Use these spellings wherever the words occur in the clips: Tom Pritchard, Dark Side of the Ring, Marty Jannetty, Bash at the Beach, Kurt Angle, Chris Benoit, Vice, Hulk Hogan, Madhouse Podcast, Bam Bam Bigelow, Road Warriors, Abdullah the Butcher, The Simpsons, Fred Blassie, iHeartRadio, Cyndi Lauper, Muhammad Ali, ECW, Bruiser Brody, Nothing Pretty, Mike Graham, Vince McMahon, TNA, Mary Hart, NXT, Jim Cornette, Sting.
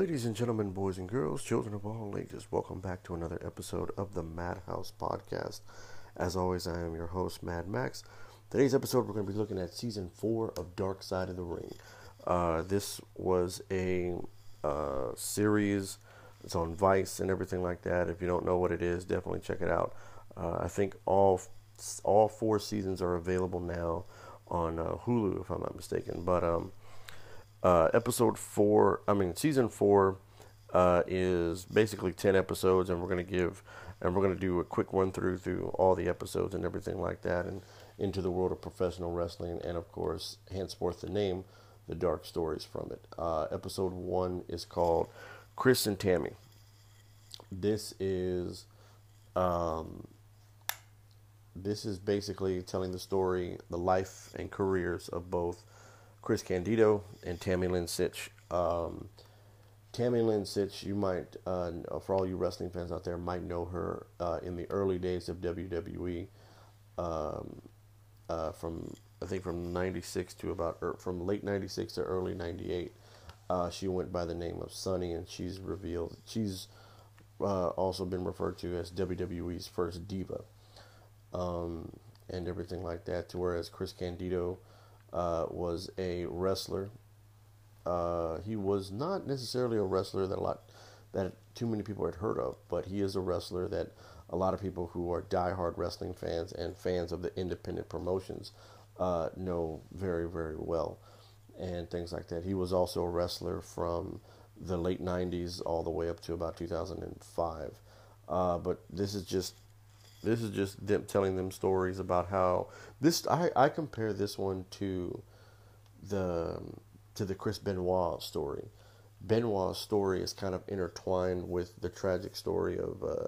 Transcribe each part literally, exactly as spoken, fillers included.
Ladies and gentlemen, boys and girls, children of all ages, welcome back to another episode of the Madhouse Podcast. As always, I am your host, Mad Max. Today's episode, we're going to be looking at Season four of Dark Side of the Ring. Uh, this was a uh, series. It's on Vice and everything like that. If you don't know what it is, definitely check it out. Uh, I think all all four seasons are available now on uh, Hulu, if I'm not mistaken. But um, uh, episode four, I mean season four, uh, is basically ten episodes, and we're gonna give and we're gonna do a quick run through through all the episodes and everything like that, and into the world of professional wrestling, and of course, henceforth the name, the dark stories from it. Uh, episode one is called Chris and Tammy. This is, um, this is basically telling the story, the life and careers of both Chris Candido and Tammy Lynn Sytch. Um, Tammy Lynn Sytch, you might, uh, for all you wrestling fans out there, might know her uh, in the early days of W W E, um, uh, from I think from ninety-six to about er, from late ninety-six to early ninety-eight. Uh, she went by the name of Sunny, and she's revealed. She's uh, also been referred to as W W E's first diva, um, and everything like that. To whereas Chris Candido uh, was a wrestler. Uh, he was not necessarily a wrestler that a lot that too many people had heard of, but he is a wrestler that a lot of people who are diehard wrestling fans and fans of the independent promotions uh, know very, very well. And things like that. He was also a wrestler from the late nineties all the way up to about two thousand five. Uh, but this is just this is just them telling them stories about how this. I, I compare this one to the to the Chris Benoit story. Benoit's story is kind of intertwined with the tragic story of uh,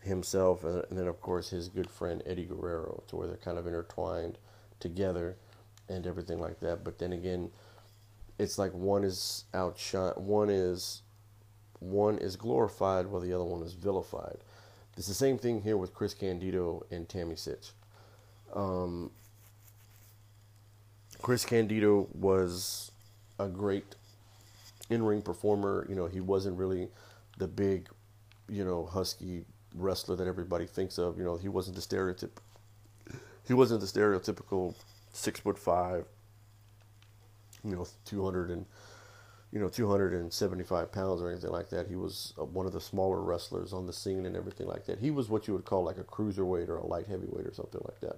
himself, and, and then of course his good friend Eddie Guerrero, to where they're kind of intertwined together. And everything like that. But then again, it's like one is outshot, one is one is glorified while the other one is vilified. It's the same thing here with Chris Candido and Tammy Sytch. Um, Chris Candido was a great in-ring performer. You know, he wasn't really the big, you know, husky wrestler that everybody thinks of. You know, he wasn't the stereotype. He wasn't the stereotypical six foot five, you know, two hundred and you know two hundred and seventy five pounds or anything like that. He was one of the smaller wrestlers on the scene and everything like that. He was what you would call like a cruiserweight or a light heavyweight or something like that.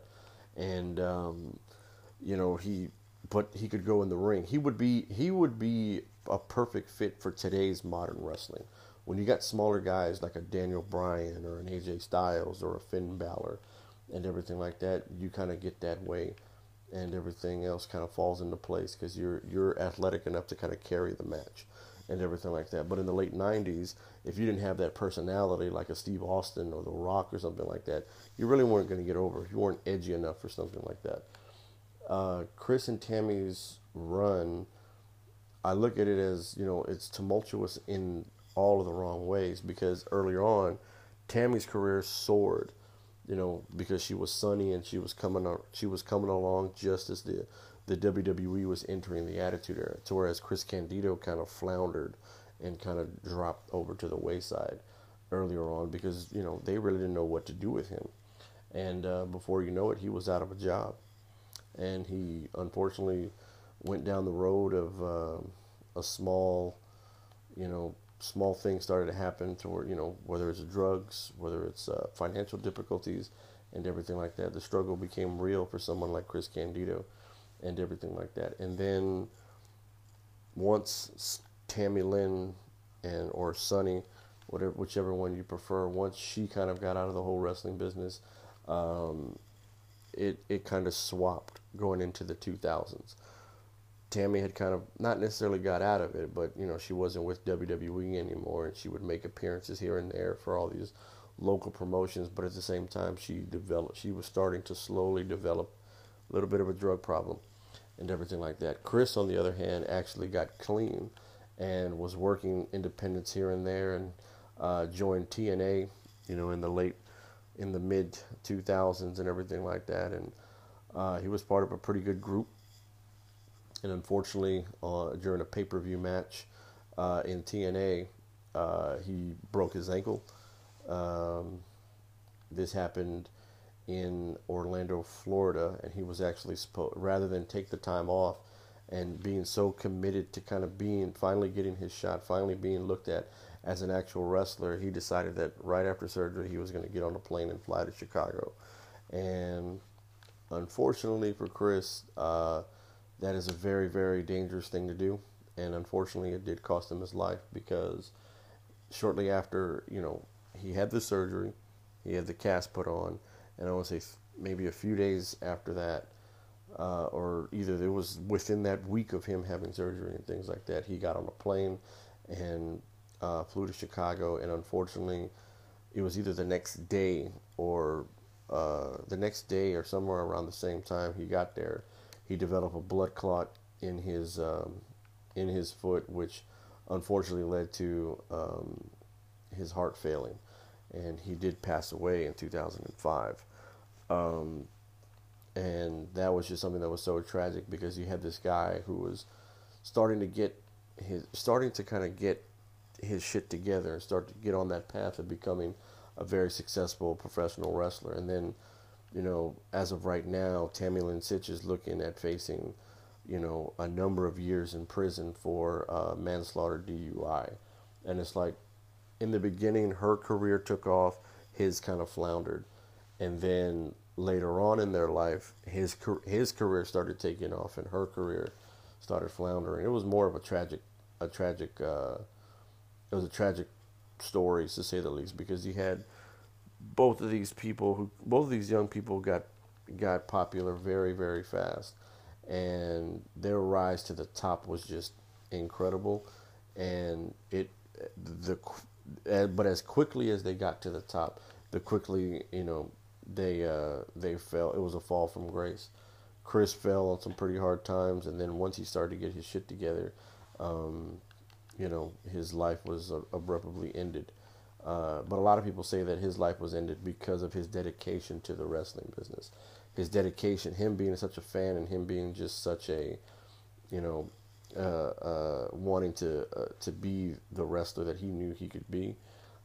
And um, you know he, but he could go in the ring. He would be he would be a perfect fit for today's modern wrestling. When you got smaller guys like a Daniel Bryan or an A J Styles or a Finn Balor and everything like that, you kind of get that way. And everything else kind of falls into place because you're you're athletic enough to kind of carry the match and everything like that. But in the late nineties, if you didn't have that personality like a Steve Austin or The Rock or something like that, you really weren't going to get over. You weren't edgy enough for something like that. Uh, Chris and Tammy's run, I look at it as, you know, it's tumultuous in all of the wrong ways because earlier on, Tammy's career soared. You know, because she was Sunny and she was coming on, she was coming along just as the the W W E was entering the Attitude Era. To whereas Chris Candido kind of floundered and kind of dropped over to the wayside earlier on because you know they really didn't know what to do with him, and uh, before you know it, he was out of a job, and he unfortunately went down the road of uh, a small, you know. small things started to happen toward, you know, whether it's drugs, whether it's uh, financial difficulties and everything like that. The struggle became real for someone like Chris Candido and everything like that. And then once Tammy Lynn and or Sunny, whatever, whichever one you prefer, once she kind of got out of the whole wrestling business, um, it, it kind of swapped going into the two thousands. Tammy had kind of not necessarily got out of it, but, you know, she wasn't with W W E anymore, and she would make appearances here and there for all these local promotions, but at the same time, she developed, she was starting to slowly develop a little bit of a drug problem and everything like that. Chris, on the other hand, actually got clean and was working independents here and there and uh, joined T N A, you know, in the late, in the mid two thousands and everything like that, and uh, he was part of a pretty good group. And unfortunately, uh, during a pay-per-view match, uh, in T N A. Uh, he broke his ankle. Um, this happened in Orlando, Florida, and he was actually supposed, rather than take the time off and being so committed to kind of being, finally getting his shot, finally being looked at as an actual wrestler, he decided that right after surgery he was going to get on a plane and fly to Chicago. And unfortunately for Chris, uh, that is a very, very dangerous thing to do. And unfortunately it did cost him his life, because shortly after, you know, he had the surgery, he had the cast put on, and I want to say maybe a few days after that, uh, or either it was within that week of him having surgery and things like that, he got on a plane and uh, flew to Chicago, and unfortunately it was either the next day or uh, the next day or somewhere around the same time he got there, he developed a blood clot in his um, in his foot, which unfortunately led to um, his heart failing, and he did pass away in two thousand five. Um, and that was just something that was so tragic, because you had this guy who was starting to get his, starting to kind of get his shit together and start to get on that path of becoming a very successful professional wrestler. And then, you know, as of right now, Tammy Lynn Sytch is looking at facing, you know, a number of years in prison for uh, manslaughter D U I. And it's like, in the beginning, her career took off, his kind of floundered. And then later on in their life, his his career started taking off and her career started floundering. It was more of a tragic, a tragic, uh, it was a tragic story, to say the least, because you had both of these people who, both of these young people got, got popular very, very fast. And their rise to the top was just incredible. And it, the, but as quickly as they got to the top, the quickly, you know, they uh, they fell. It was a fall from grace. Chris fell on some pretty hard times, and then once he started to get his shit together, um, you know, his life was abruptly ended. Uh, but a lot of people say that his life was ended because of his dedication to the wrestling business. His dedication, him being such a fan, and him being just such a, you know, Uh, uh, wanting to uh, to be the wrestler that he knew he could be,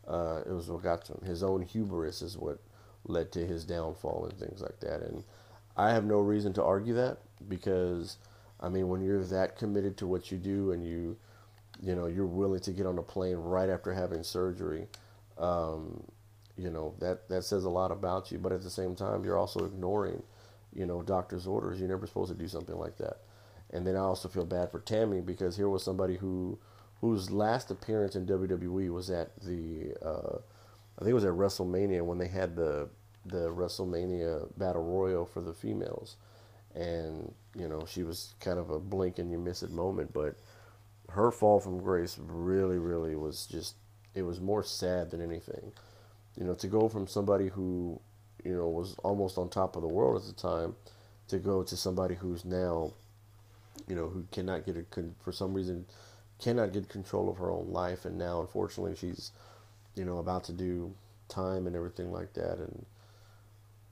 uh, it was what got to him. His own hubris is what led to his downfall and things like that. And I have no reason to argue that, because, I mean, when you're that committed to what you do, and you, you know, you're willing to get on a plane right after having surgery, um, you know, that that says a lot about you. But at the same time, you're also ignoring, you know, doctor's orders. You're never supposed to do something like that. And then I also feel bad for Tammy, because here was somebody who, whose last appearance in W W E was at the, uh, I think it was at WrestleMania, when they had the the WrestleMania Battle Royal for the females. And, you know, she was kind of a blink and you miss it moment, but her fall from grace really, really was just, it was more sad than anything. You know, to go from somebody who, you know, was almost on top of the world at the time, to go to somebody who's now, you know, who cannot get, a, for some reason, cannot get control of her own life. And now, unfortunately, she's, you know, about to do time and everything like that. And,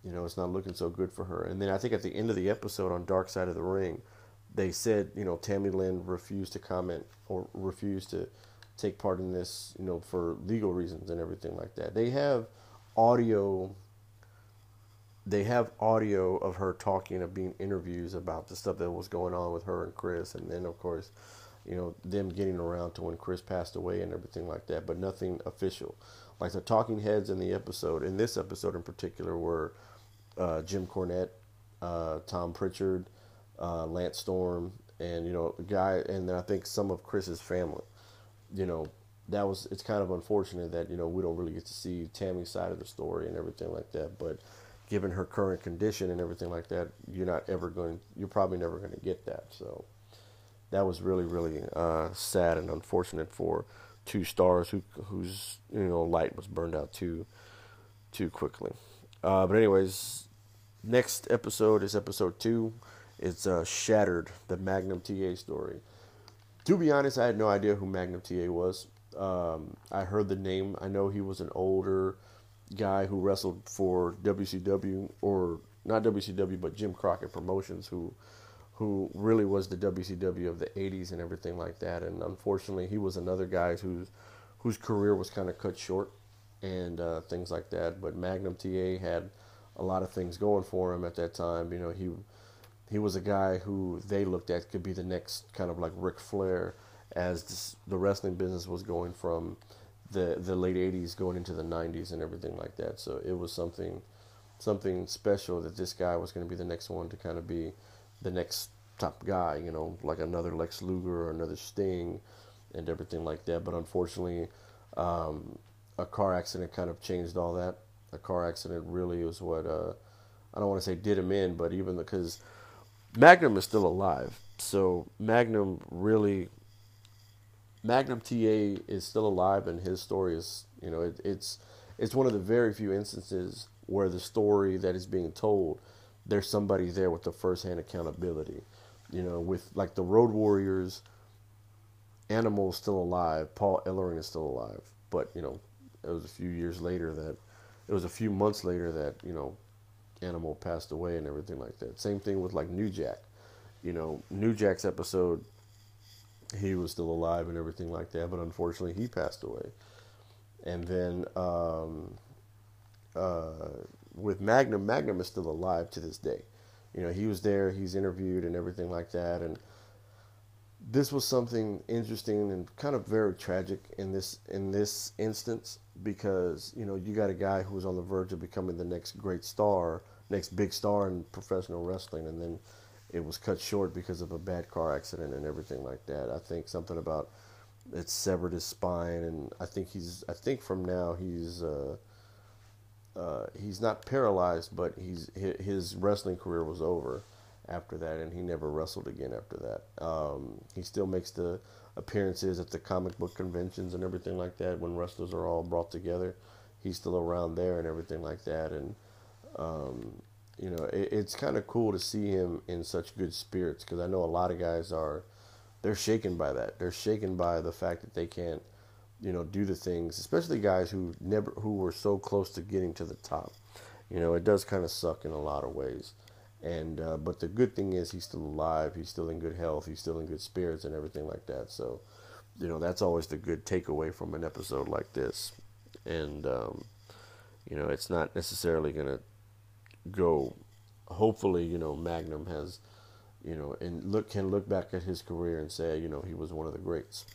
you know, it's not looking so good for her. And then I think at the end of the episode on Dark Side of the Ring, they said, you know, Tammy Lynn refused to comment or refused to take part in this, you know, for legal reasons and everything like that. They have audio... They have audio of her talking, of being interviews about the stuff that was going on with her and Chris. And then, of course, you know, them getting around to when Chris passed away and everything like that, but nothing official. Like, the talking heads in the episode, in this episode in particular, were uh, Jim Cornette, uh, Tom Pritchard, uh, Lance Storm, and, you know, a guy, and then I think some of Chris's family. You know, that was, it's kind of unfortunate that, you know, we don't really get to see Tammy's side of the story and everything like that, but given her current condition and everything like that, you're not ever going, you're probably never going to get that. So that was really, really uh, sad and unfortunate for two stars who, whose, you know, light was burned out too, too quickly. Uh, but anyways, next episode is episode two. It's uh, Shattered, the Magnum T A story. To be honest, I had no idea who Magnum T A was. Um, I heard the name. I know he was an older guy who wrestled for W C W, or not W C W, but Jim Crockett Promotions, who who really was the W C W of the eighties and everything like that. And unfortunately, he was another guy whose whose career was kind of cut short and uh, things like that. But Magnum T A had a lot of things going for him at that time. You know, he he was a guy who they looked at could be the next kind of like Ric Flair, as this, the wrestling business was going from the the late eighties going into the nineties and everything like that. So it was something something special that this guy was going to be the next one to kind of be the next top guy, you know, like another Lex Luger or another Sting and everything like that. But unfortunately, um, a car accident kind of changed all that. A car accident really is what, uh, I don't want to say did him in, but even because Magnum is still alive. So Magnum really, Magnum T A is still alive, and his story is, you know, it, it's it's one of the very few instances where the story that is being told, there's somebody there with the first-hand accountability. You know, with like the Road Warriors, Animal is still alive, Paul Ellering is still alive, but, you know, it was a few years later that, it was a few months later that, you know, Animal passed away and everything like that. Same thing with like New Jack. You know, New Jack's episode, he was still alive and everything like that, but unfortunately he passed away. And then um, uh, with Magnum, Magnum is still alive to this day. You know, he was there, he's interviewed and everything like that. And this was something interesting and kind of very tragic in this in this instance, because, you know, you got a guy who's on the verge of becoming the next great star, next big star in professional wrestling, and then it was cut short because of a bad car accident and everything like that. I think something about it severed his spine, and I think he's, I think from now he's, uh, uh, he's not paralyzed, but he's, his wrestling career was over after that, and he never wrestled again after that. Um, he still makes the appearances at the comic book conventions and everything like that when wrestlers are all brought together. He's still around there and everything like that, and, um, you know, it, it's kind of cool to see him in such good spirits, because I know a lot of guys are, they're shaken by that. They're shaken by the fact that they can't, you know, do the things, especially guys who never, who were so close to getting to the top. You know, it does kind of suck in a lot of ways. And, uh, but the good thing is he's still alive. He's still in good health. He's still in good spirits and everything like that. So, you know, that's always the good takeaway from an episode like this. And, um, you know, it's not necessarily going to go, hopefully, you know, Magnum has, you know, and look can look back at his career and say, you know, he was one of the greats.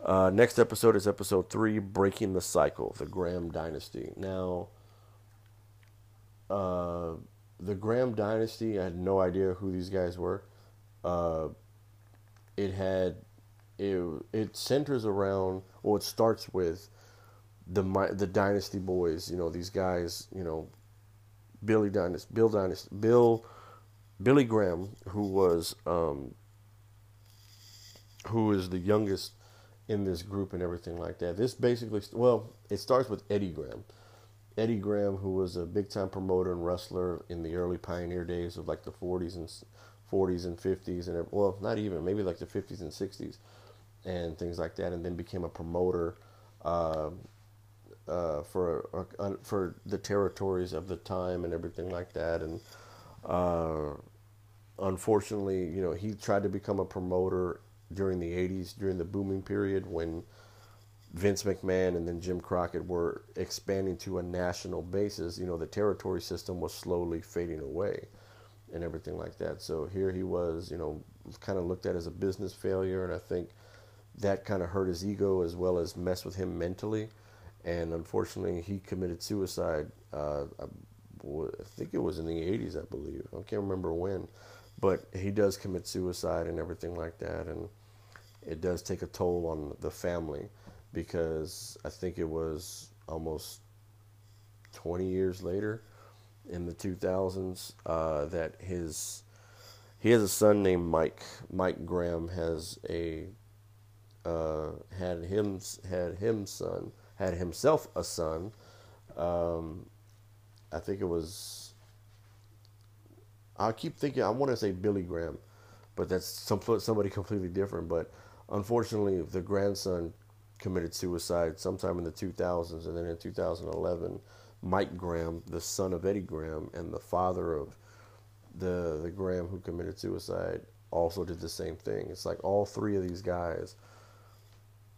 Uh, next episode is episode three, Breaking the Cycle, the Graham Dynasty. Now, uh, the Graham Dynasty, I had no idea who these guys were. Uh, it had, it, it centers around, or it starts with the, the Dynasty boys, you know, these guys, you know, Billy Dynasty, Bill Dynasty, Bill, Billy Graham, who was, um, who is the youngest in this group and everything like that. This basically, well, it starts with Eddie Graham. Eddie Graham, who was a big-time promoter and wrestler in the early pioneer days of like the forties and forties and fifties, and well, not even, maybe like the fifties and sixties, and things like that, and then became a promoter, uh, Uh, for uh, for the territories of the time and everything like that. And uh, unfortunately, you know, he tried to become a promoter during the eighties, during the booming period when Vince McMahon and then Jim Crockett were expanding to a national basis. You know, the territory system was slowly fading away and everything like that. So here he was, you know, kind of looked at as a business failure, and I think that kind of hurt his ego as well as messed with him mentally. And unfortunately, he committed suicide, uh, I, I think it was in the eighties, I believe. I can't remember when. But he does commit suicide and everything like that. And it does take a toll on the family, because I think it was almost twenty years later in the two thousands uh, that his... He has a son named Mike. Mike Graham has a... Uh, had him had him son... had himself a son, um, I think it was, I keep thinking, I want to say Billy Graham, but that's some, somebody completely different. But unfortunately, the grandson committed suicide sometime in the two thousands, and then in two thousand eleven, Mike Graham, the son of Eddie Graham, and the father of the, the Graham who committed suicide also did the same thing. It's like all three of these guys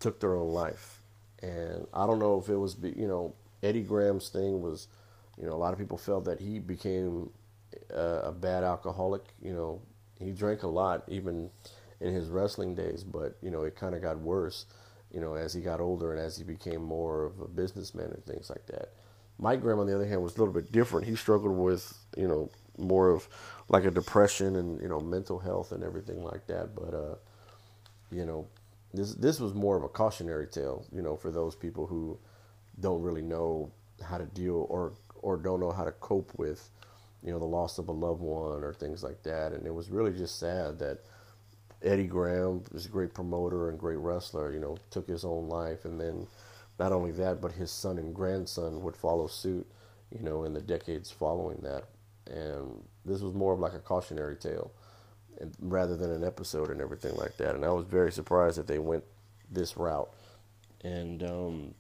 took their own life. And I don't know if it was, you know, Eddie Graham's thing was, you know, a lot of people felt that he became a, a bad alcoholic. You know, he drank a lot even in his wrestling days, but, you know, it kind of got worse, you know, as he got older and as he became more of a businessman and things like that. Mike Graham, on the other hand, was a little bit different. He struggled with, you know, more of like a depression and, you know, mental health and everything like that. But, uh, you know, this this was more of a cautionary tale, you know, for those people who don't really know how to deal or or don't know how to cope with, you know, the loss of a loved one or things like that. And it was really just sad that Eddie Graham was a great promoter and great wrestler, you know, took his own life. And then not only that, but his son and grandson would follow suit, you know, in the decades following that. And this was more of like a cautionary tale and rather than an episode and everything like that. And I was very surprised that they went this route. And, um,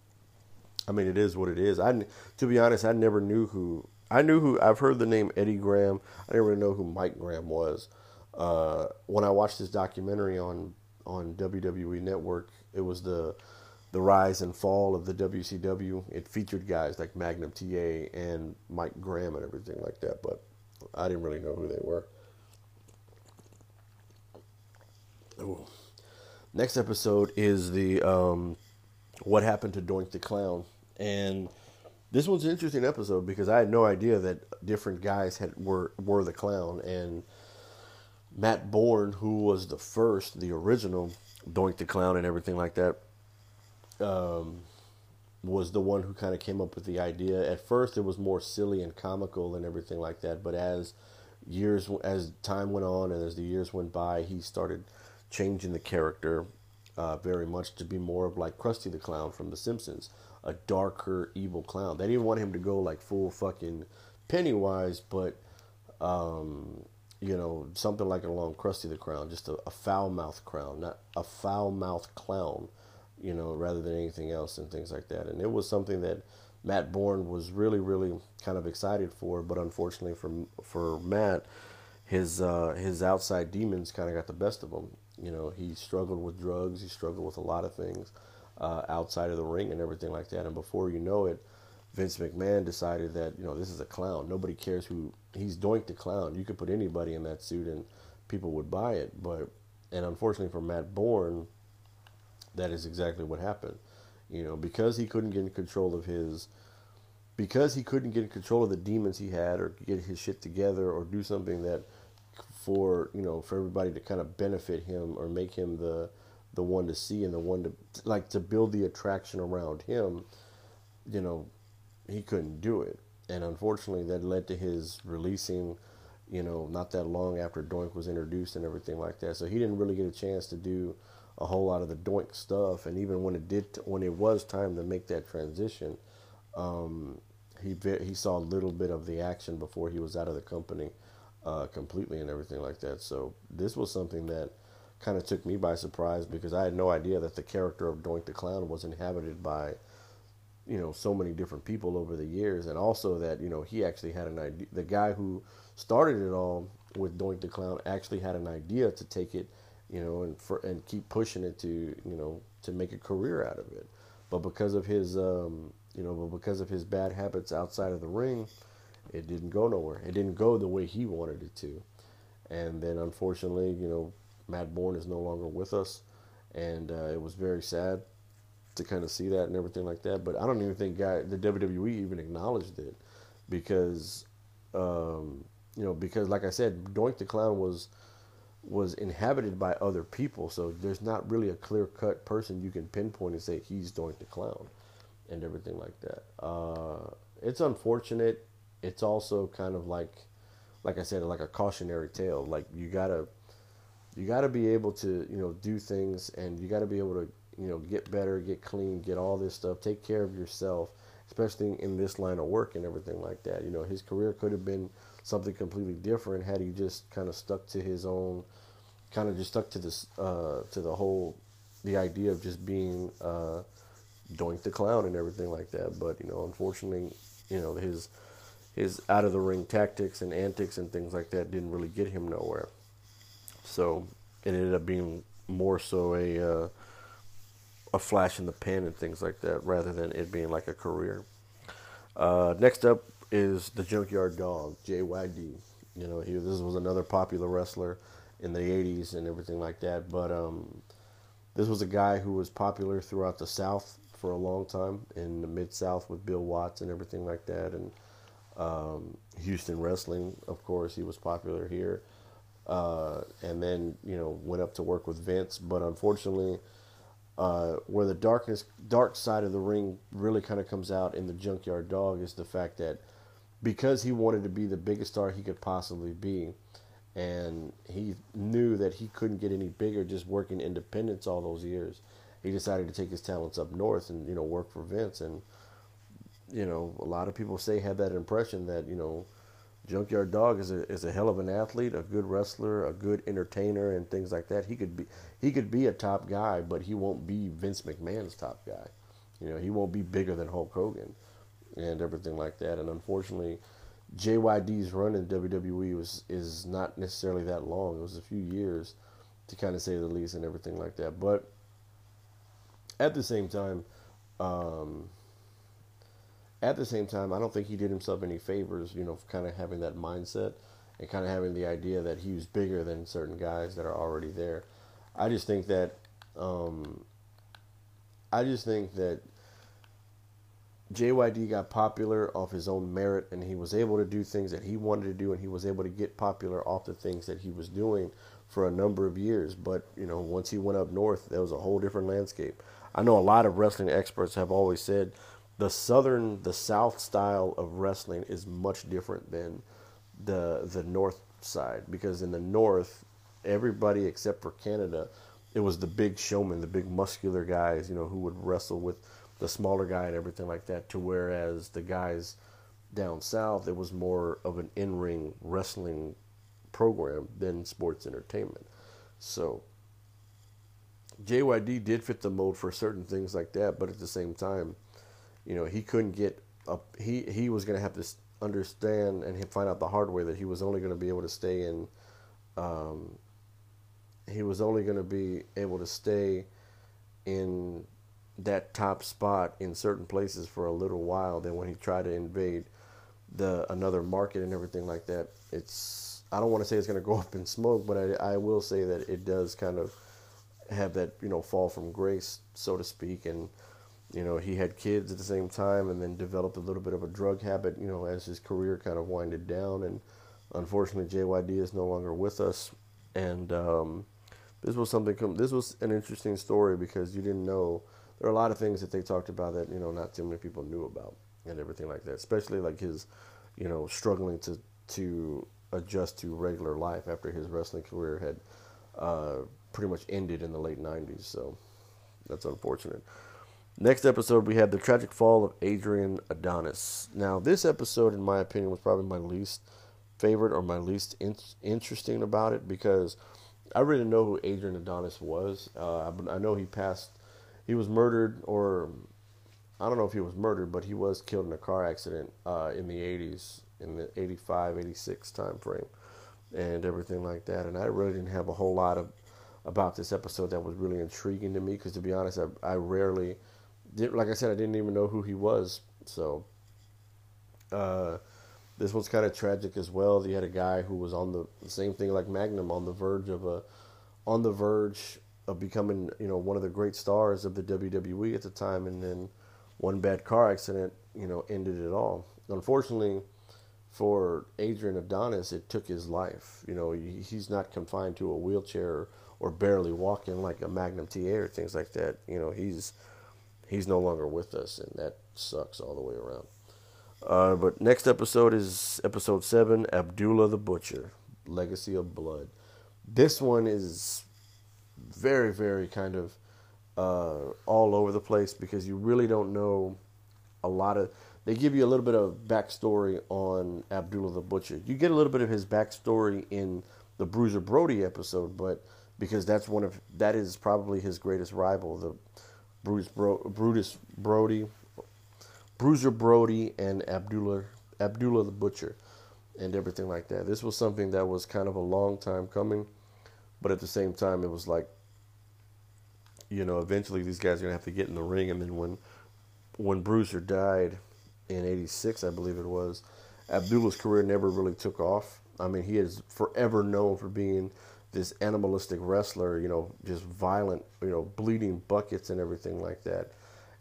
I mean, it is what it is. I, to be honest, I never knew who, I knew who, I've heard the name Eddie Graham. I didn't really know who Mike Graham was. Uh, when I watched this documentary on, on W W E Network, it was the, the rise and fall of the W C W. It featured guys like Magnum T A and Mike Graham and everything like that, but I didn't really know who they were. Ooh. Next episode is the um, What Happened to Doink the Clown, and this one's an interesting episode because I had no idea that different guys had were were the clown, and Matt Bourne, who was the first, the original Doink the Clown and everything like that, Um, was the one who kind of came up with the idea. At first, it was more silly and comical and everything like that. But as years, as time went on and as the years went by, he started changing the character uh, very much to be more of like Krusty the Clown from The Simpsons, a darker, evil clown. They didn't want him to go like full fucking Pennywise, but um, you know, something like along Krusty the Clown, just a, a foul mouth clown, not a foul mouth clown. You know, rather than anything else and things like that. And it was something that Matt Bourne was really, really kind of excited for. But unfortunately for for Matt, his uh, his outside demons kind of got the best of him. You know, he struggled with drugs. He struggled with a lot of things uh, outside of the ring and everything like that. And before you know it, Vince McMahon decided that, you know, this is a clown. Nobody cares who... He's Doink the Clown. You could put anybody in that suit and people would buy it. But, and unfortunately for Matt Bourne, that is exactly what happened, you know, because he couldn't get in control of his, because he couldn't get in control of the demons he had or get his shit together or do something that for, you know, for everybody to kind of benefit him or make him the, the one to see and the one to like to build the attraction around him, you know, he couldn't do it. And unfortunately that led to his releasing, you know, not that long after Doink was introduced and everything like that. So he didn't really get a chance to do a whole lot of the Doink stuff, and even when it did, when it was time to make that transition, um, he he saw a little bit of the action before he was out of the company uh, completely and everything like that. So this was something that kind of took me by surprise because I had no idea that the character of Doink the Clown was inhabited by, you know, so many different people over the years, and also that, you know, he actually had an idea. The guy who started it all with Doink the Clown actually had an idea to take it, you know, and for, and keep pushing it to, you know, to make a career out of it. But because of his, um, you know, but because of his bad habits outside of the ring, it didn't go nowhere. It didn't go the way he wanted it to. And then, unfortunately, you know, Matt Bourne is no longer with us. And uh, it was very sad to kind of see that and everything like that. But I don't even think guy, the W W E even acknowledged it because, um, you know, because, like I said, Doink the Clown was... was inhabited by other people, so there's not really a clear-cut person you can pinpoint and say he's Doink the Clown and everything like that. Uh, it's unfortunate. It's also kind of like, like I said, like a cautionary tale. Like you gotta, you gotta be able to, you know, do things, and you gotta be able to, you know, get better, get clean, get all this stuff, take care of yourself, especially in this line of work and everything like that. You know, his career could have been something completely different had he just kind of stuck to his own, kind of just stuck to this, uh, to the whole, the idea of just being uh, Doink the Clown and everything like that. But, you know, unfortunately, you know, his his out of the ring tactics and antics and things like that didn't really get him nowhere. So it ended up being more so a uh, a flash in the pan and things like that, rather than it being like a career. Uh, next up is the Junkyard Dog, J Y D. You know, he this was another popular wrestler in the eighties and everything like that. But um, this was a guy who was popular throughout the South for a long time, in the Mid-South with Bill Watts and everything like that. And um, Houston Wrestling, of course, he was popular here. Uh, and then, you know, went up to work with Vince. But unfortunately, uh, where the darkness, dark side of the ring really kind of comes out in the Junkyard Dog is the fact that because he wanted to be the biggest star he could possibly be, and he knew that he couldn't get any bigger just working independence all those years, he decided to take his talents up north and, you know, work for Vince. And, you know, a lot of people say had that impression that, you know, Junkyard Dog is a is a hell of an athlete, a good wrestler, a good entertainer, and things like that. He could be he could be a top guy, but he won't be Vince McMahon's top guy. You know, he won't be bigger than Hulk Hogan and everything like that. And unfortunately, J Y D's run in W W E was is not necessarily that long. It was a few years, to kind of say the least, and everything like that. But at the same time, um, At the same time, I don't think he did himself any favors, you know, kind of having that mindset and kind of having the idea that he was bigger than certain guys that are already there. I just think that, um, I just think that J Y D got popular off his own merit, and he was able to do things that he wanted to do, and he was able to get popular off the things that he was doing for a number of years. But, you know, once he went up north, there was a whole different landscape. I know a lot of wrestling experts have always said the southern, the south style of wrestling is much different than the the north side, because in the north, everybody except for Canada, it was the big showmen, the big muscular guys, you know, who would wrestle with the smaller guy and everything like that, to whereas the guys down south, it was more of an in-ring wrestling program than sports entertainment. So J Y D did fit the mold for certain things like that, but at the same time, you know, he couldn't get up. He, he was going to have to understand and find out the hard way that he was only going to be able to stay in. Um, he was only going to be able to stay in that top spot in certain places for a little while. Then when he tried to invade the another market and everything like that, it's I don't want to say it's going to go up in smoke, but I I will say that it does kind of have that, you know, fall from grace, so to speak. And you know, he had kids at the same time and then developed a little bit of a drug habit, you know, as his career kind of winded down. And unfortunately, J Y D is no longer with us. And um, this was something, this was an interesting story, because you didn't know, there are a lot of things that they talked about that, you know, not too many people knew about and everything like that, especially like his, you know, struggling to, to adjust to regular life after his wrestling career had uh, pretty much ended in the late nineties. So that's unfortunate. Next episode, we have the tragic fall of Adrian Adonis. Now, this episode, in my opinion, was probably my least favorite or my least in- interesting about it, because I really didn't know who Adrian Adonis was. Uh, I, I know he passed, he was murdered, or I don't know if he was murdered, but he was killed in a car accident uh, in the eighties, in the eighty-five, eighty-six time frame and everything like that. And I really didn't have a whole lot of about this episode that was really intriguing to me, because to be honest, I, I rarely... Like I said, I didn't even know who he was. So uh, this one's kind of tragic as well. You had a guy who was on the same thing like Magnum, on the verge of a, on the verge of becoming, you know, one of the great stars of the W W E at the time, and then one bad car accident, you know, ended it all. Unfortunately, for Adrian Adonis, it took his life. You know, he's not confined to a wheelchair or, or barely walking like a Magnum T A or things like that. You know, he's He's no longer with us, and that sucks all the way around. Uh, but next episode is episode seven, Abdullah the Butcher, Legacy of Blood. This one is very, very kind of uh, all over the place, because you really don't know a lot of... They give you a little bit of backstory on Abdullah the Butcher. You get a little bit of his backstory in the Bruiser Brody episode, but because that's one of... That is probably his greatest rival, the... Bruce Bro- Brutus Brody, Bruiser Brody, and Abdullah Abdullah the Butcher and everything like that. This was something that was kind of a long time coming, but at the same time, it was like, you know, eventually these guys are going to have to get in the ring. And then when when Bruiser died in eighty-six, I believe it was, Abdullah's career never really took off. I mean, he is forever known for being this animalistic wrestler, you know, just violent, you know, bleeding buckets and everything like that.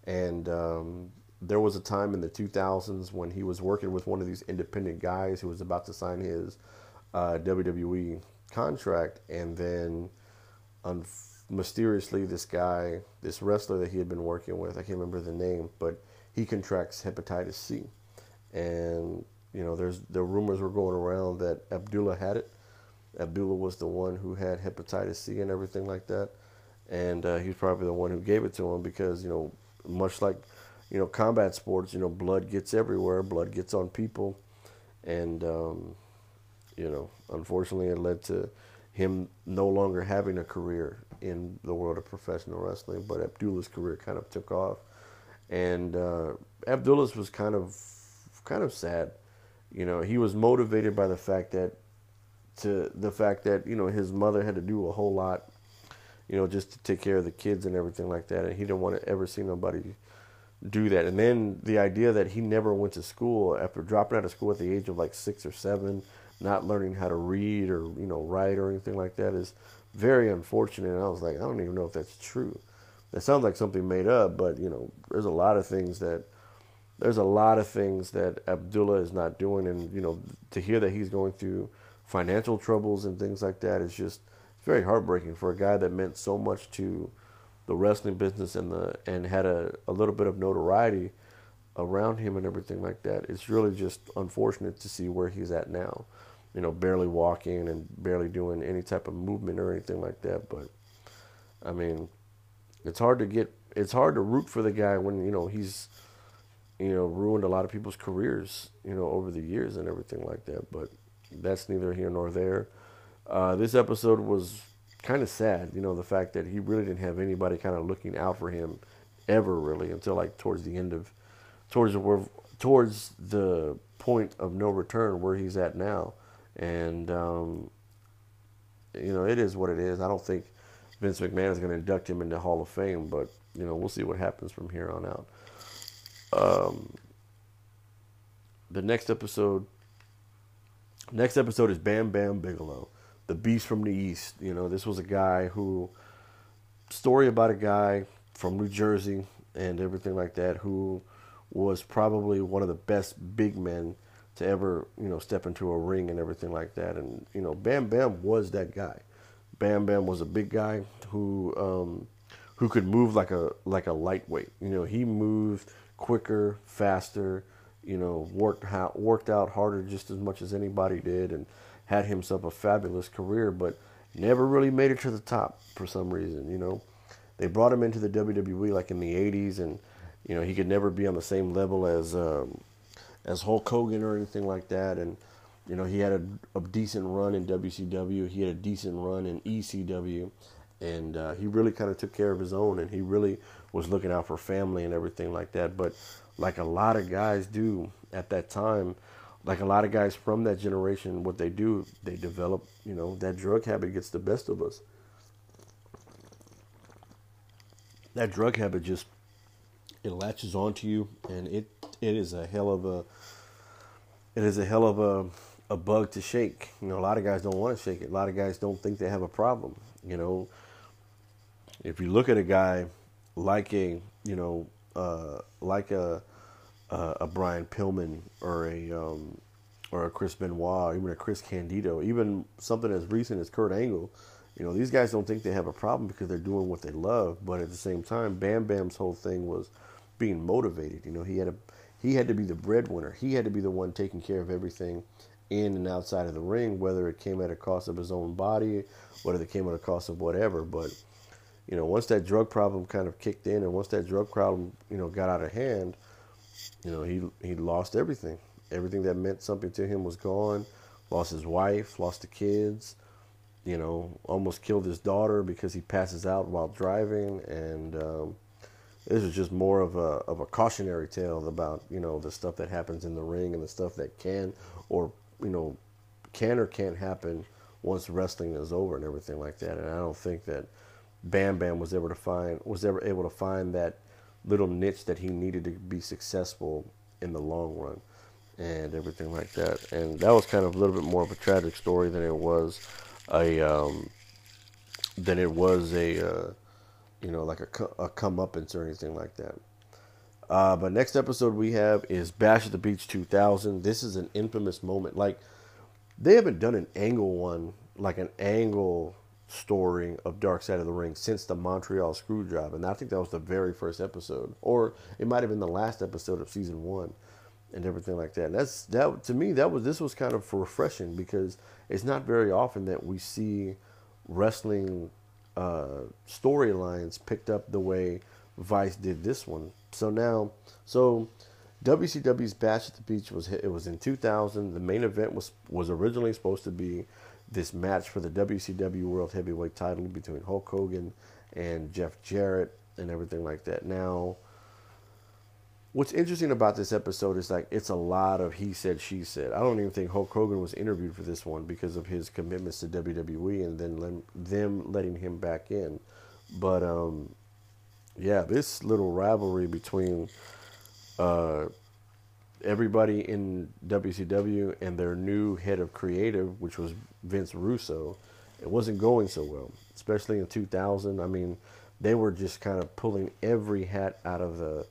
And um, there was a time in the two thousands when he was working with one of these independent guys who was about to sign his uh, W W E contract. And then un- mysteriously, this guy, this wrestler that he had been working with, I can't remember the name, but he contracts hepatitis C. And, you know, there's the rumors were going around that Abdullah had it. Abdullah was the one who had hepatitis C and everything like that. And uh, he's probably the one who gave it to him because, you know, much like, you know, combat sports, you know, blood gets everywhere. Blood gets on people. And, um, you know, unfortunately, it led to him no longer having a career in the world of professional wrestling. But Abdullah's career kind of took off. And uh, Abdullah's was kind of kind of sad. You know, he was motivated by the fact that, to the fact that, you know, his mother had to do a whole lot, you know, just to take care of the kids and everything like that. And he didn't want to ever see nobody do that. And then the idea that he never went to school after dropping out of school at the age of like six or seven, not learning how to read or, you know, write or anything like that is very unfortunate. And I was like, I don't even know if that's true. That sounds like something made up, but, you know, there's a lot of things that there's a lot of things that Abdullah is not doing. And, you know, to hear that he's going through financial troubles and things like that is just very heartbreaking for a guy that meant so much to the wrestling business and the and had a, a little bit of notoriety around him and everything like that. It's really just unfortunate to see where he's at now, you know, barely walking and barely doing any type of movement or anything like that. But I mean, it's hard to get it's hard to root for the guy when, you know, he's, you know, ruined a lot of people's careers, you know, over the years and everything like that. But that's neither here nor there. Uh, this episode was kind of sad, you know, the fact that he really didn't have anybody kind of looking out for him ever, really, until like towards the end of, towards the, towards the point of no return where he's at now. And, um, you know, it is what it is. I don't think Vince McMahon is going to induct him into the Hall of Fame, but, you know, we'll see what happens from here on out. Um, the next episode... Next episode is Bam Bam Bigelow, the Beast from the East. You know, this was a guy who, story about a guy from New Jersey and everything like that, who was probably one of the best big men to ever, you know, step into a ring and everything like that. And, you know, Bam Bam was that guy. Bam Bam was a big guy who um, who could move like a like a lightweight. You know, he moved quicker, faster, you know, worked out, worked out harder just as much as anybody did and had himself a fabulous career, but never really made it to the top for some reason, you know. They brought him into the W W E like in the eighties, and, you know, he could never be on the same level as um, as Hulk Hogan or anything like that. And, you know, he had a, a decent run in W C W. He had a decent run in E C W. And uh, he really kind of took care of his own, and he really was looking out for family and everything like that. But like a lot of guys do at that time, like a lot of guys from that generation, what they do, they develop, you know, that drug habit gets the best of us. That drug habit just, it latches onto you, and it it is a hell of a, it is a hell of a, a bug to shake. You know, a lot of guys don't want to shake it. A lot of guys don't think they have a problem, you know. If you look at a guy like a, you know, uh, like a uh, a Brian Pillman or a um, or a Chris Benoit, even a Chris Candido, even something as recent as Kurt Angle, you know, these guys don't think they have a problem because they're doing what they love. But at the same time, Bam Bam's whole thing was being motivated. You know, he had a he had to be the breadwinner. He had to be the one taking care of everything in and outside of the ring, whether it came at a cost of his own body, whether it came at a cost of whatever. But you know, once that drug problem kind of kicked in, and once that drug problem, you know, got out of hand, you know, he he lost everything. Everything that meant something to him was gone. Lost his wife, lost the kids, you know, almost killed his daughter because he passes out while driving. And, um, This is just more of a of a cautionary tale about, you know, the stuff that happens in the ring and the stuff that can or, you know, can or can't happen once wrestling is over and everything like that. And I don't think that Bam Bam was able to find was ever able to find that little niche that he needed to be successful in the long run and everything like that. And that was kind of a little bit more of a tragic story than it was a um, than it was a uh, you know like a, a comeuppance or anything like that. Uh, but next episode we have is Bash at the Beach two thousand. This is an infamous moment. Like, they haven't done an angle one, like an angle story of Dark Side of the Ring since the Montreal Screwjob, and I think that was the very first episode, or it might have been the last episode of season one, and everything like that. And that's that to me. That was this was kind of refreshing because it's not very often that we see wrestling uh, storylines picked up the way Vice did this one. So now, so. W C W's Bash at the Beach was it was in two thousand. The main event was was originally supposed to be this match for the W C W World Heavyweight Title between Hulk Hogan and Jeff Jarrett and everything like that. Now, what's interesting about this episode is, like, it's a lot of he said, she said. I don't even think Hulk Hogan was interviewed for this one because of his commitments to W W E and then them letting him back in. But um, yeah, this little rivalry between Uh, everybody in W C W and their new head of creative, which was Vince Russo, it wasn't going so well, especially in two thousand. I mean, they were just kind of pulling every hat out of the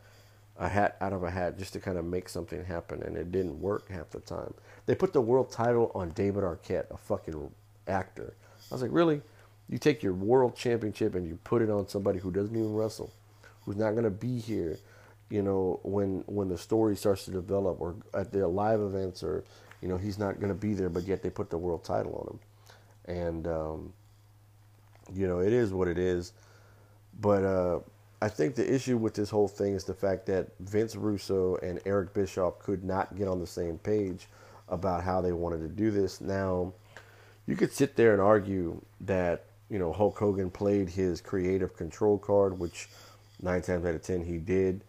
a hat out of a hat just to kind of make something happen, and it didn't work half the time. They put the world title on David Arquette, a fucking actor. I was like, really? You take your world championship and you put it on somebody who doesn't even wrestle, who's not going to be here, you know, when when the story starts to develop, or at their live events, or, you know, he's not going to be there, but yet they put the world title on him. And, um, you know, it is what it is. But uh, I think the issue with this whole thing is the fact that Vince Russo and Eric Bischoff could not get on the same page about how they wanted to do this. Now, you could sit there and argue that, you know, Hulk Hogan played his creative control card, which nine times out of ten he did,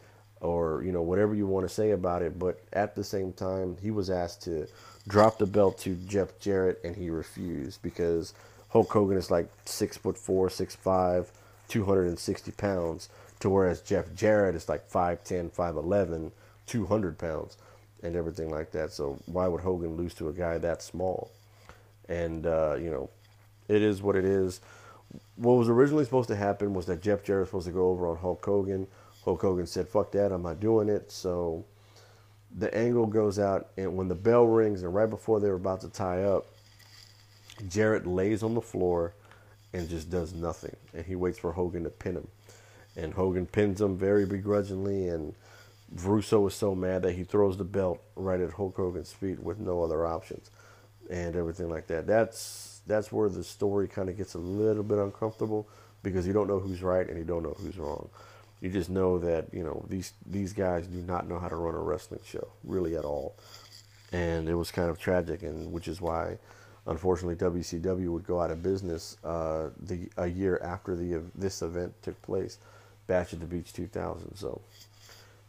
or, you know, whatever you want to say about it. But at the same time, he was asked to drop the belt to Jeff Jarrett, and he refused because Hulk Hogan is like six foot four, six five, two hundred and sixty pounds, to whereas Jeff Jarrett is like five ten, five eleven, two hundred pounds, and everything like that. So why would Hogan lose to a guy that small? And uh, you know, it is what it is. What was originally supposed to happen was that Jeff Jarrett was supposed to go over on Hulk Hogan. Hulk Hogan said, fuck that, I'm not doing it. So the angle goes out, and when the bell rings, and right before they were about to tie up, Jarrett lays on the floor and just does nothing. And he waits for Hogan to pin him. And Hogan pins him very begrudgingly, and Russo was so mad that he throws the belt right at Hulk Hogan's feet with no other options and everything like that. That's, that's where the story kind of gets a little bit uncomfortable because you don't know who's right and you don't know who's wrong. You just know that, you know, these these guys do not know how to run a wrestling show, really, at all. And it was kind of tragic, and which is why, unfortunately, W C W would go out of business uh, the a year after the this event took place, Bash at the Beach two thousand. So,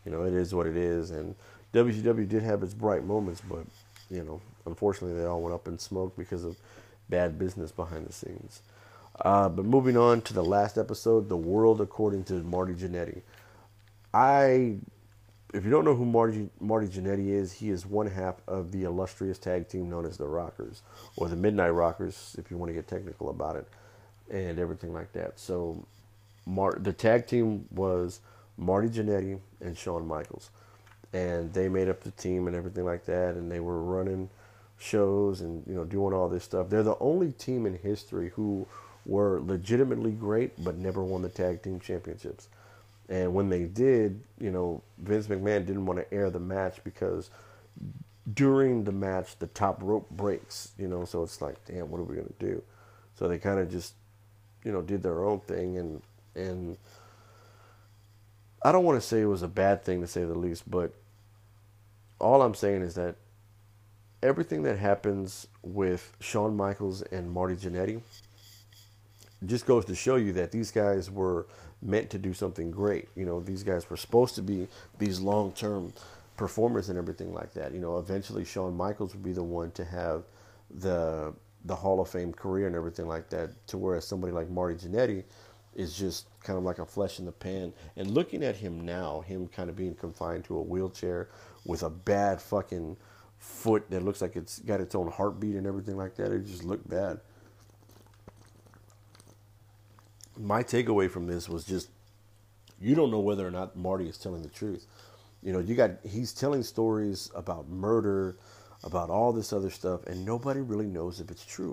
you know, it is what it is. And W C W did have its bright moments, but, you know, unfortunately, they all went up in smoke because of bad business behind the scenes. Uh, but moving on to the last episode, The World According to Marty Jannetty. I, if you don't know who Marty Marty Jannetty is, he is one half of the illustrious tag team known as the Rockers, or the Midnight Rockers, if you want to get technical about it, and everything like that. So, Mar- the tag team was Marty Jannetty and Shawn Michaels, and they made up the team and everything like that, and they were running shows and, you know, doing all this stuff. They're the only team in history who were legitimately great, but never won the tag team championships. And when they did, you know, Vince McMahon didn't want to air the match because during the match, the top rope breaks, you know, so it's like, damn, what are we going to do? So they kind of just, you know, did their own thing. And, and I don't want to say it was a bad thing, to say the least, but all I'm saying is that everything that happens with Shawn Michaels and Marty Jannetty just goes to show you that these guys were meant to do something great. You know, these guys were supposed to be these long-term performers and everything like that. You know, eventually Shawn Michaels would be the one to have the the Hall of Fame career and everything like that, to whereas somebody like Marty Jannetty is just kind of like a flesh in the pan. And looking at him now, him kind of being confined to a wheelchair with a bad fucking foot that looks like it's got its own heartbeat and everything like that, it just looked bad. My takeaway from this was just, you don't know whether or not Marty is telling the truth. You know, you got, he's telling stories about murder, about all this other stuff, and nobody really knows if it's true.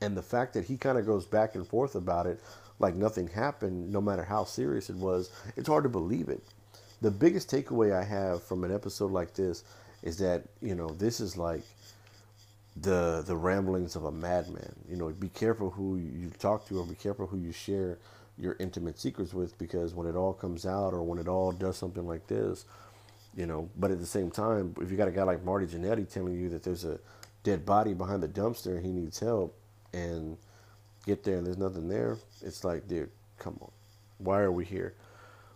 And the fact that he kind of goes back and forth about it like nothing happened, no matter how serious it was, it's hard to believe it. The biggest takeaway I have from an episode like this is that, you know, this is like the the ramblings of a madman. You know, be careful who you talk to, or be careful who you share your intimate secrets with, because when it all comes out, or when it all does something like this, you know. But at the same time, if you got a guy like Marty Jannetty telling you that there's a dead body behind the dumpster and he needs help, and get there and there's nothing there, it's like, dude, come on. Why are we here?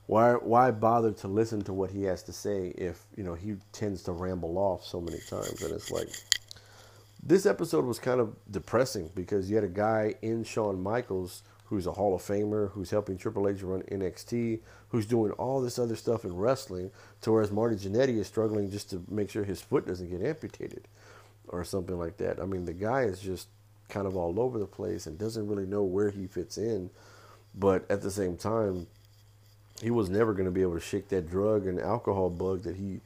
Why why bother to listen to what he has to say if, you know, he tends to ramble off so many times? And it's like, this episode was kind of depressing, because you had a guy in Shawn Michaels who's a Hall of Famer, who's helping Triple H run N X T, who's doing all this other stuff in wrestling, to whereas Marty Jannetty is struggling just to make sure his foot doesn't get amputated or something like that. I mean, the guy is just kind of all over the place and doesn't really know where he fits in. But at the same time, he was never going to be able to shake that drug and alcohol bug that he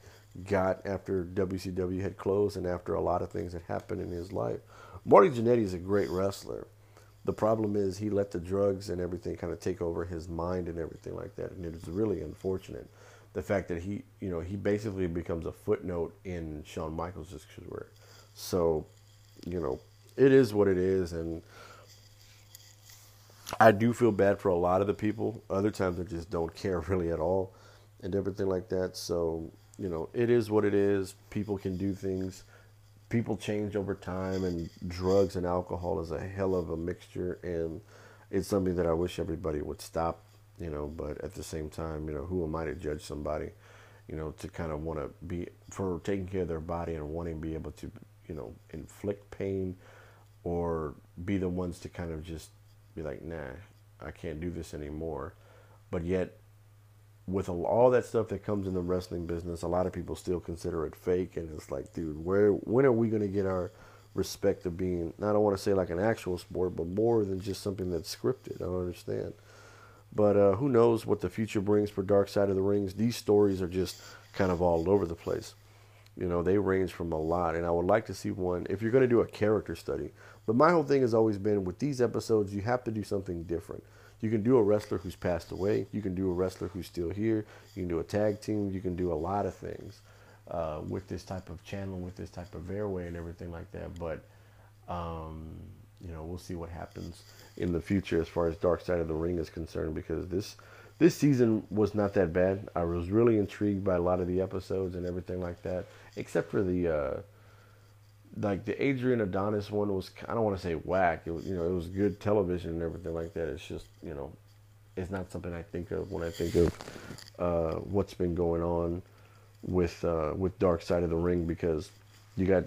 got after W C W had closed and after a lot of things that happened in his life. Marty Jannetty is a great wrestler. The problem is he let the drugs and everything kind of take over his mind and everything like that, and it is really unfortunate. The fact that he, you know, he basically becomes a footnote in Shawn Michaels' career. So, you know, it is what it is, and I do feel bad for a lot of the people. Other times I just don't care really at all and everything like that. So, you know, it is what it is. People can do things. People change over time, and drugs and alcohol is a hell of a mixture, and it's something that I wish everybody would stop, you know. But at the same time, you know, who am I to judge somebody, you know, to kind of want to be, for taking care of their body and wanting to be able to, you know, inflict pain or be the ones to kind of just be like, nah, I can't do this anymore. But yet, with all that stuff that comes in the wrestling business, a lot of people still consider it fake. And it's like, dude, where, when are we going to get our respect of being, I don't want to say like an actual sport, but more than just something that's scripted? I don't understand. But uh, who knows what the future brings for Dark Side of the Rings. These stories are just kind of all over the place. You know, they range from a lot, and I would like to see one if you're going to do a character study. But my whole thing has always been, with these episodes, you have to do something different. You can do a wrestler who's passed away. You can do a wrestler who's still here. You can do a tag team. You can do a lot of things uh, with this type of channel, with this type of airway and everything like that. But, um, you know, we'll see what happens in the future as far as Dark Side of the Ring is concerned, because this... This season was not that bad. I was really intrigued by a lot of the episodes and everything like that, except for the uh, like the Adrian Adonis one was, I don't want to say whack. It was, you know, it was good television and everything like that. It's just, you know, it's not something I think of when I think of uh, what's been going on with uh, with Dark Side of the Ring, because you got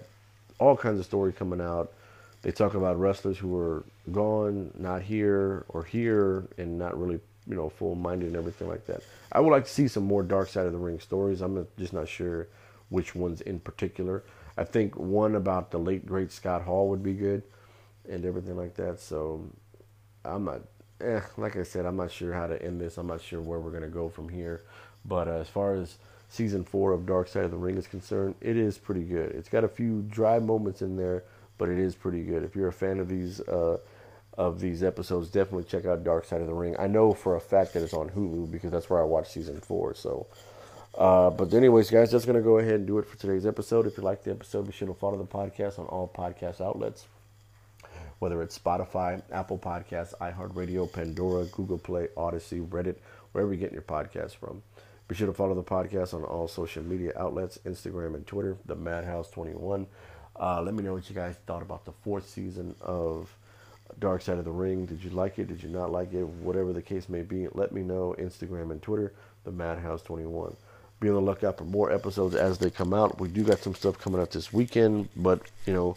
all kinds of story coming out. They talk about wrestlers who were gone, not here, or here and not really, you know, full-minded and everything like that. I would like to see some more Dark Side of the Ring stories. I'm just not sure which ones in particular. I think one about the late, great Scott Hall would be good and everything like that. So I'm not, eh, like I said, I'm not sure how to end this. I'm not sure where we're going to go from here. But uh, as far as season four of Dark Side of the Ring is concerned, it is pretty good. It's got a few dry moments in there, but it is pretty good. If you're a fan of these uh of these episodes, definitely check out Dark Side of the Ring. I know for a fact that it's on Hulu, because that's where I watched season four. So, uh, but anyways, guys, that's going to go ahead and do it for today's episode. If you like the episode, be sure to follow the podcast on all podcast outlets, whether it's Spotify, Apple Podcasts, iHeartRadio, Pandora, Google Play, Odyssey, Reddit, wherever you're getting your podcasts from. Be sure to follow the podcast on all social media outlets, Instagram and Twitter, The Madhouse twenty-one. Uh, let me know what you guys thought about the fourth season of Dark Side of the Ring. Did you like it? Did you not like it? Whatever the case may be, let me know. Instagram and Twitter, the Madhouse twenty-one. Be on the lookout for more episodes as they come out. We do got some stuff coming out this weekend, but, you know,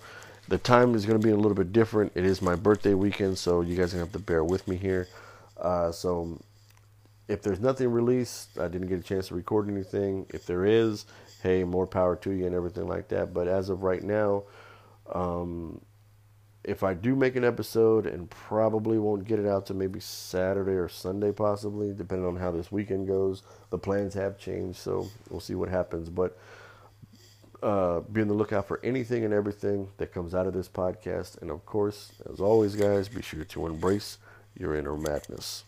the time is going to be a little bit different. It is my birthday weekend, so you guys are going to have to bear with me here. Uh, so if there's nothing released, I didn't get a chance to record anything. If there is, hey, more power to you and everything like that. But as of right now, um, if I do make an episode, and probably won't get it out to maybe Saturday or Sunday possibly, depending on how this weekend goes. The plans have changed, so we'll see what happens. But uh, be on the lookout for anything and everything that comes out of this podcast. And, of course, as always, guys, be sure to embrace your inner madness.